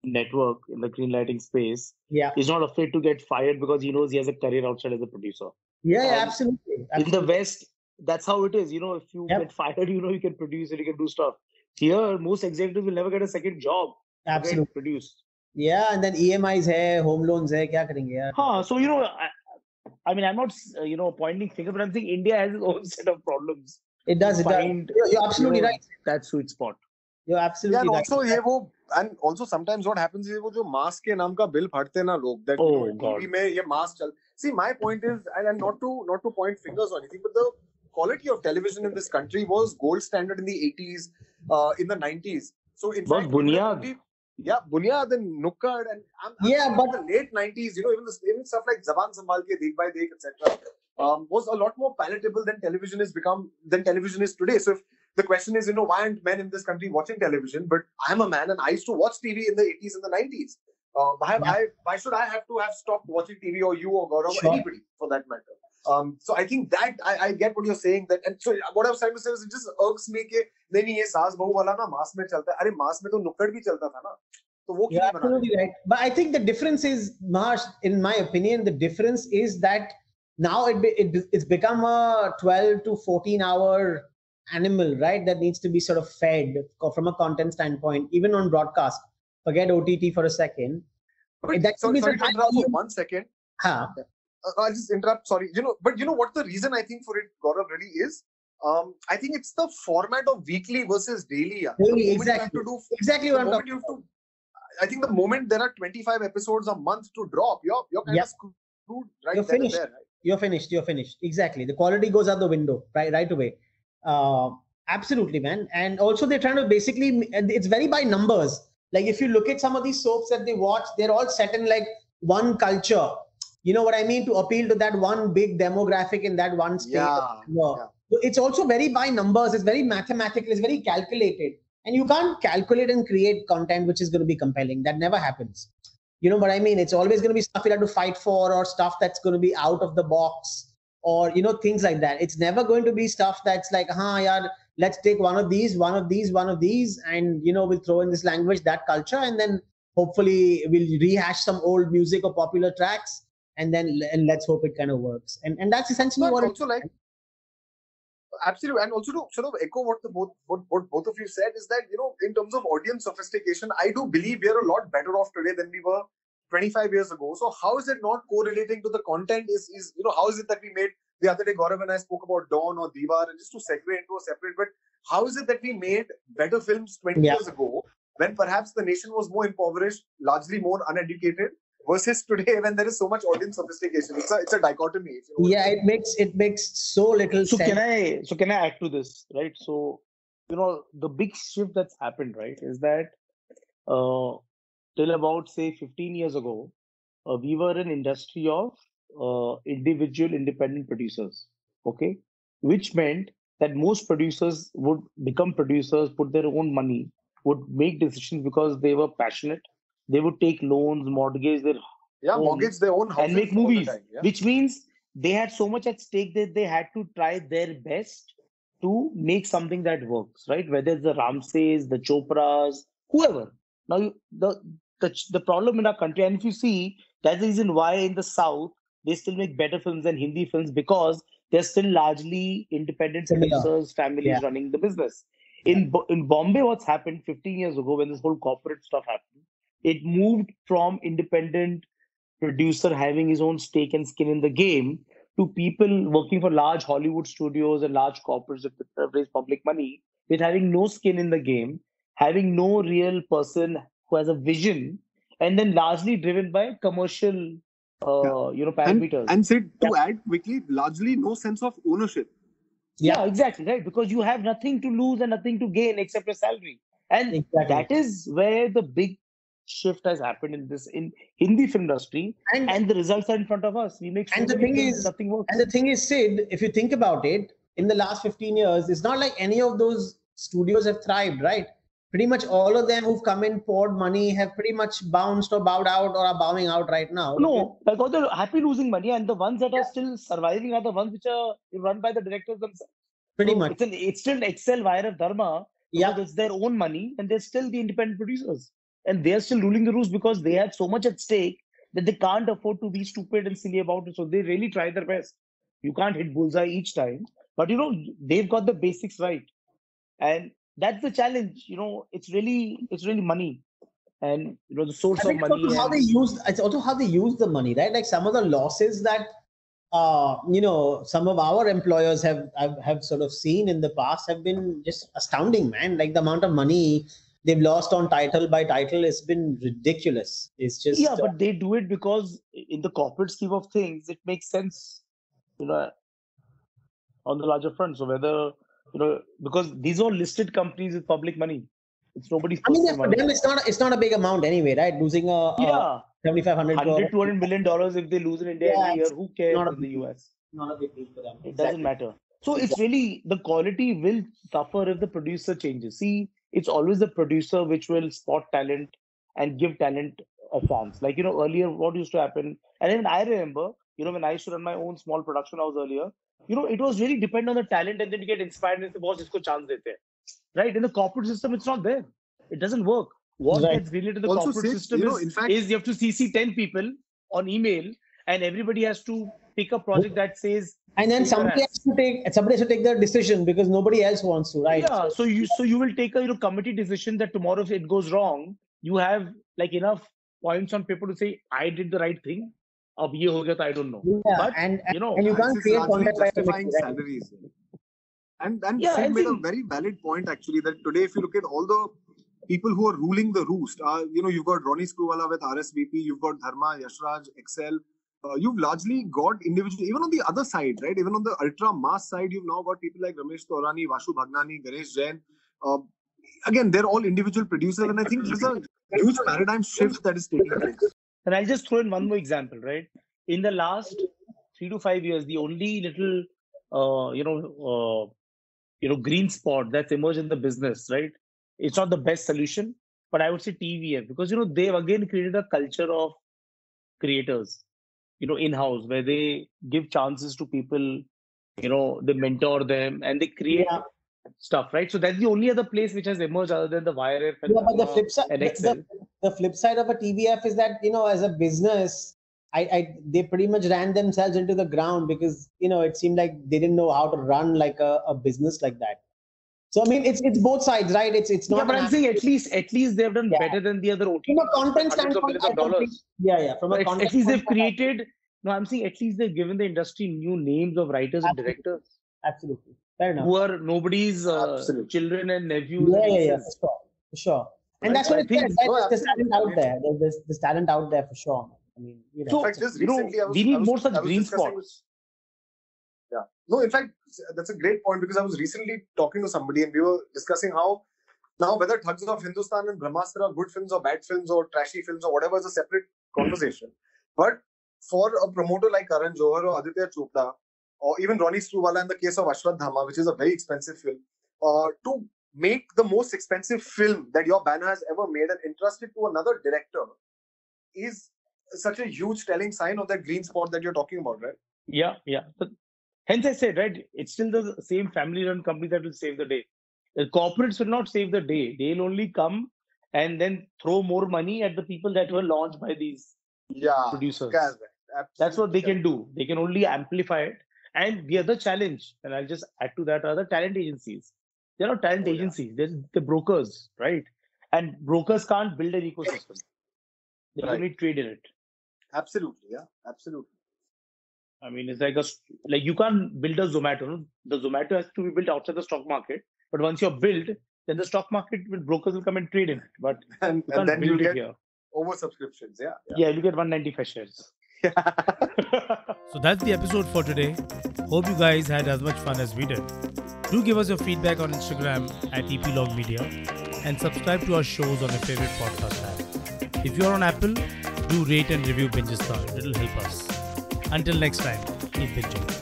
network in the greenlighting space yeah. is not afraid to get fired because he knows he has a career outside as a producer. Yeah, yeah absolutely, absolutely. In the West... That's how it is. You know, if you yep. get fired, you know, you can produce and you can do stuff. Here, most executives will never get a second job. Absolutely. Produce. Yeah, and then E M Is hai, home loans hai, kya karenge yaar? Huh, so, you know, I, I mean, I'm not, uh, you know, pointing finger, but I'm saying India has its own set of problems. It does. It find, does. You're, you're absolutely you know, right. That sweet spot. You're absolutely yeah, and also, right. Wo, and also, sometimes what happens is wo jo mask ke naam ka bill phadte na log. That, oh, you know, God. T V mein ye mask chal. See, my point is, and, and not to not to point fingers or anything, but the quality of television in this country was gold standard in the eighties, uh, in the nineties. So in fact, Bunyad. Yeah, Bunyad and Nukkad and I'm, I'm yeah, but the late nineties, you know, even the even stuff like Zaban Sambhal Ke, Dekh Bhai Dekh, et cetera, um, was a lot more palatable than television has become than television is today. So if the question is, you know, why aren't men in this country watching television? But I'm a man and I used to watch T V in the eighties and the nineties. Uh, why, yeah. I, why should I have to have stopped watching T V or you or Gaurav sure. or anybody for that matter? Um, so I think that I, I get what you're saying that and so what I was trying to say is it just irks me that no, no, this saas bahu wala na mass mein chalta hai. Arey mass mein to nukkad bhi chalta tha na. So wo kyun bana? Absolutely right. But I think the difference is, Maharsh, in my opinion, the difference is that now it, it it's become a twelve to fourteen hour animal, right? That needs to be sort of fed from a content standpoint, even on broadcast. Forget O T T for a second. But, that sorry, sorry, to interrupt you one second. Huh. I'll just interrupt, sorry. You know, but you know what the reason I think for it, Gaurav, really is? Um, I think it's the format of weekly versus daily. Yeah. Daily, exactly. You have to do, exactly what I'm talking about. To, I think the moment there are twenty-five episodes a month to drop, you're, you're kind yep. of screwed right you're there finished. and there. Right? You're finished. You're finished. Exactly. The quality goes out the window right, right away. Uh, absolutely, man. And also they're trying to basically, it's very by numbers. Like if you look at some of these soaps that they watch, they're all set in like one culture. You know what I mean? To appeal to that one big demographic in that one state. Yeah, yeah. So it's also very by numbers. It's very mathematical. It's very calculated. And you can't calculate and create content which is going to be compelling. That never happens. You know what I mean? It's always going to be stuff you'll have to fight for, or stuff that's going to be out of the box, or, you know, things like that. It's never going to be stuff that's like, huh, yeah, let's take one of these, one of these, one of these. And, you know, we'll throw in this language, that culture. And then hopefully we'll rehash some old music or popular tracks. And then and let's hope it kind of works. And and that's essentially but what also it's like. Absolutely. And also to sort of echo what the both what, what both of you said is that, you know, in terms of audience sophistication, I do believe we are a lot better off today than we were twenty-five years ago. So how is it not correlating to the content is, is you know, how is it that we made the other day, Gaurav and I spoke about Dawn or Diwar, and just to segue into a separate, but how is it that we made better films twenty yeah. years ago when perhaps the nation was more impoverished, largely more uneducated, versus today when there is so much audience sophistication? It's a, it's a dichotomy. You know yeah, it makes it makes so little so sense. Can I, so can I add to this, right? So, you know, the big shift that's happened, right, is that uh, till about, say, fifteen years ago, uh, we were an industry of uh, individual independent producers, okay? Which meant that most producers would become producers, put their own money, would make decisions because they were passionate. They would take loans, mortgage their yeah, homes, mortgage their own houses and make movies, time, yeah. which means they had so much at stake that they had to try their best to make something that works, right? Whether it's the Ramses, the Chopras, whoever. Now, you, the, the the problem in our country, and if you see, that's the reason why in the South, they still make better films than Hindi films, because they're still largely independent producers, yeah. families yeah. running the business. Yeah. In, in Bombay, what's happened fifteen years ago when this whole corporate stuff happened, it moved from independent producer having his own stake and skin in the game to people working for large Hollywood studios and large corporates that raise public money with having no skin in the game, having no real person who has a vision, and then largely driven by commercial uh, yeah. you know, parameters. And, and Sid, to yeah. add quickly, largely no sense of ownership. Yeah, yeah, exactly, right? Because you have nothing to lose and nothing to gain except your salary. And exactly. that is where the big shift has happened in this in Hindi film industry, and, and the results are in front of us. We make sure and the thing is nothing works. And the thing is, Sid, if you think about it, in the last fifteen years, it's not like any of those studios have thrived, right? Pretty much all of them who've come in, poured money, have pretty much bounced or bowed out or are bowing out right now. No, like all the happy losing money, and the ones that yeah. are still surviving are the ones which are run by the directors themselves. Pretty so much, it's, an, it's still Excel wire of dharma. Yeah, it's their own money, and they're still the independent producers. And they're still ruling the rules because they have so much at stake that they can't afford to be stupid and silly about it. So they really try their best. You can't hit bullseye each time. But, you know, they've got the basics right. And that's the challenge. You know, it's really it's really money. And, you know, the source of money. It's also, how they use, it's also how they use the money, right? Like some of the losses that, uh, you know, some of our employers have, have, have sort of seen in the past have been just astounding, man. Like the amount of money they've lost on title by title. It's been ridiculous. It's just yeah, but they do it because in the corporate scheme of things, it makes sense, you know, on the larger front. So whether you know, because these are listed companies with public money, it's nobody's. I mean, yeah, for them, it's not it's not a big amount anyway, right? Losing a yeah, seventy-five hundred, two hundred million dollars if they lose in India yeah, every year, who cares? Not in the U S, not a big deal for them. It exactly. doesn't matter. So exactly. it's really the quality will suffer if the producer changes. See. It's always the producer which will spot talent and give talent a forms. Like, you know, earlier what used to happen, and even I remember, you know, when I used to run my own small production house earlier, you know, it was really dependent on the talent, and then you get inspired and say, boss, isko chance dete. Right? In the corporate system, it's not there. It doesn't work. What right. gets related to the also corporate says, system you know, is, in fact, is you have to C C ten people on email, and everybody has to pick a project that says, and then somebody has to take somebody has to take the decision because nobody else wants to, right? Yeah. So you so you will take a you know, committee decision that tomorrow if it goes wrong, you have like enough points on paper to say I did the right thing, अब ये हो गया तो I don't know. Yeah, but and, and, you know, and you can't create content by justifying salaries. And and yeah, Sid made a very valid point actually that today if you look at all the people who are ruling the roost, uh, you know, you've got Ronnie Screwala with R S V P, you've got Dharma, Yashraj, Excel. Uh, you've largely got individuals, even on the other side, right? Even on the ultra mass side, you've now got people like Ramesh Taurani, Vasu Bhagnani, Ganesh Jain. Uh, again, they're all individual producers, and I think there's a huge paradigm shift that is taking place. And I'll just throw in one more example, right? In the last three to five years, the only little, uh, you know, uh, you know, green spot that's emerged in the business, right? It's not the best solution, but I would say T V F, because, you know, they've again created a culture of creators, you know, in-house, where they give chances to people, you know, they mentor them and they create yeah. stuff, right? So that's the only other place which has emerged other than the Y R F and, yeah, but the, flip si- and Excel. The, the flip side of a T V F is that, you know, as a business, I, I they pretty much ran themselves into the ground because, you know, it seemed like they didn't know how to run like a, a business like that. So I mean, it's it's both sides, right? It's it's not. Yeah, but I'm saying at least at least they've done yeah. better than the other O T T. From a content standpoint, yeah, yeah. From a content at least they've created. No, I'm saying at least they've given the industry new names of writers Absolutely. and directors. Absolutely, fair enough. Who are nobody's uh, children and nephews. Yeah, and yeah, yeah, for sure, for sure. And right. that's what I it think, is. Right? No, there's talent out there. There's there's talent out there for sure. I mean, you know. So, fact, just you know, was, we need was, more such green spots. Yeah. No, in fact, that's a great point because I was recently talking to somebody and we were discussing how now whether Thugs of Hindustan and Brahmastra are good films or bad films or trashy films or whatever is a separate conversation. But for a promoter like Karan Johar or Aditya Chopra or even Ronnie Screwala in the case of Ashwadhama, which is a very expensive film, uh, to make the most expensive film that your banner has ever made and entrust it to another director is such a huge telling sign of that green spot that you're talking about, right? Yeah, yeah. But hence I said, right, it's still the same family-run company that will save the day. The corporates will not save the day. They'll only come and then throw more money at the people that were launched by these yeah, producers. That's what they can do. They can only amplify it. And the other challenge, and I'll just add to that, are the talent agencies. They're not talent oh, agencies. Yeah. They're the brokers, right? And brokers can't build an ecosystem. They right. only trade in it. Absolutely, yeah, absolutely. I mean, it's like a, like you can't build a Zomato. The Zomato has to be built outside the stock market. But once you're built, then the stock market will brokers will come and trade in it. But and, you and then you get oversubscriptions. Yeah, yeah. Yeah, you get one ninety-five shares. Yeah. So that's the episode for today. Hope you guys had as much fun as we did. Do give us your feedback on Instagram at eplogmedia and subscribe to our shows on your favorite podcast app. If you're on Apple, do rate and review Binjistan. It'll help us. Until next time, keep binging.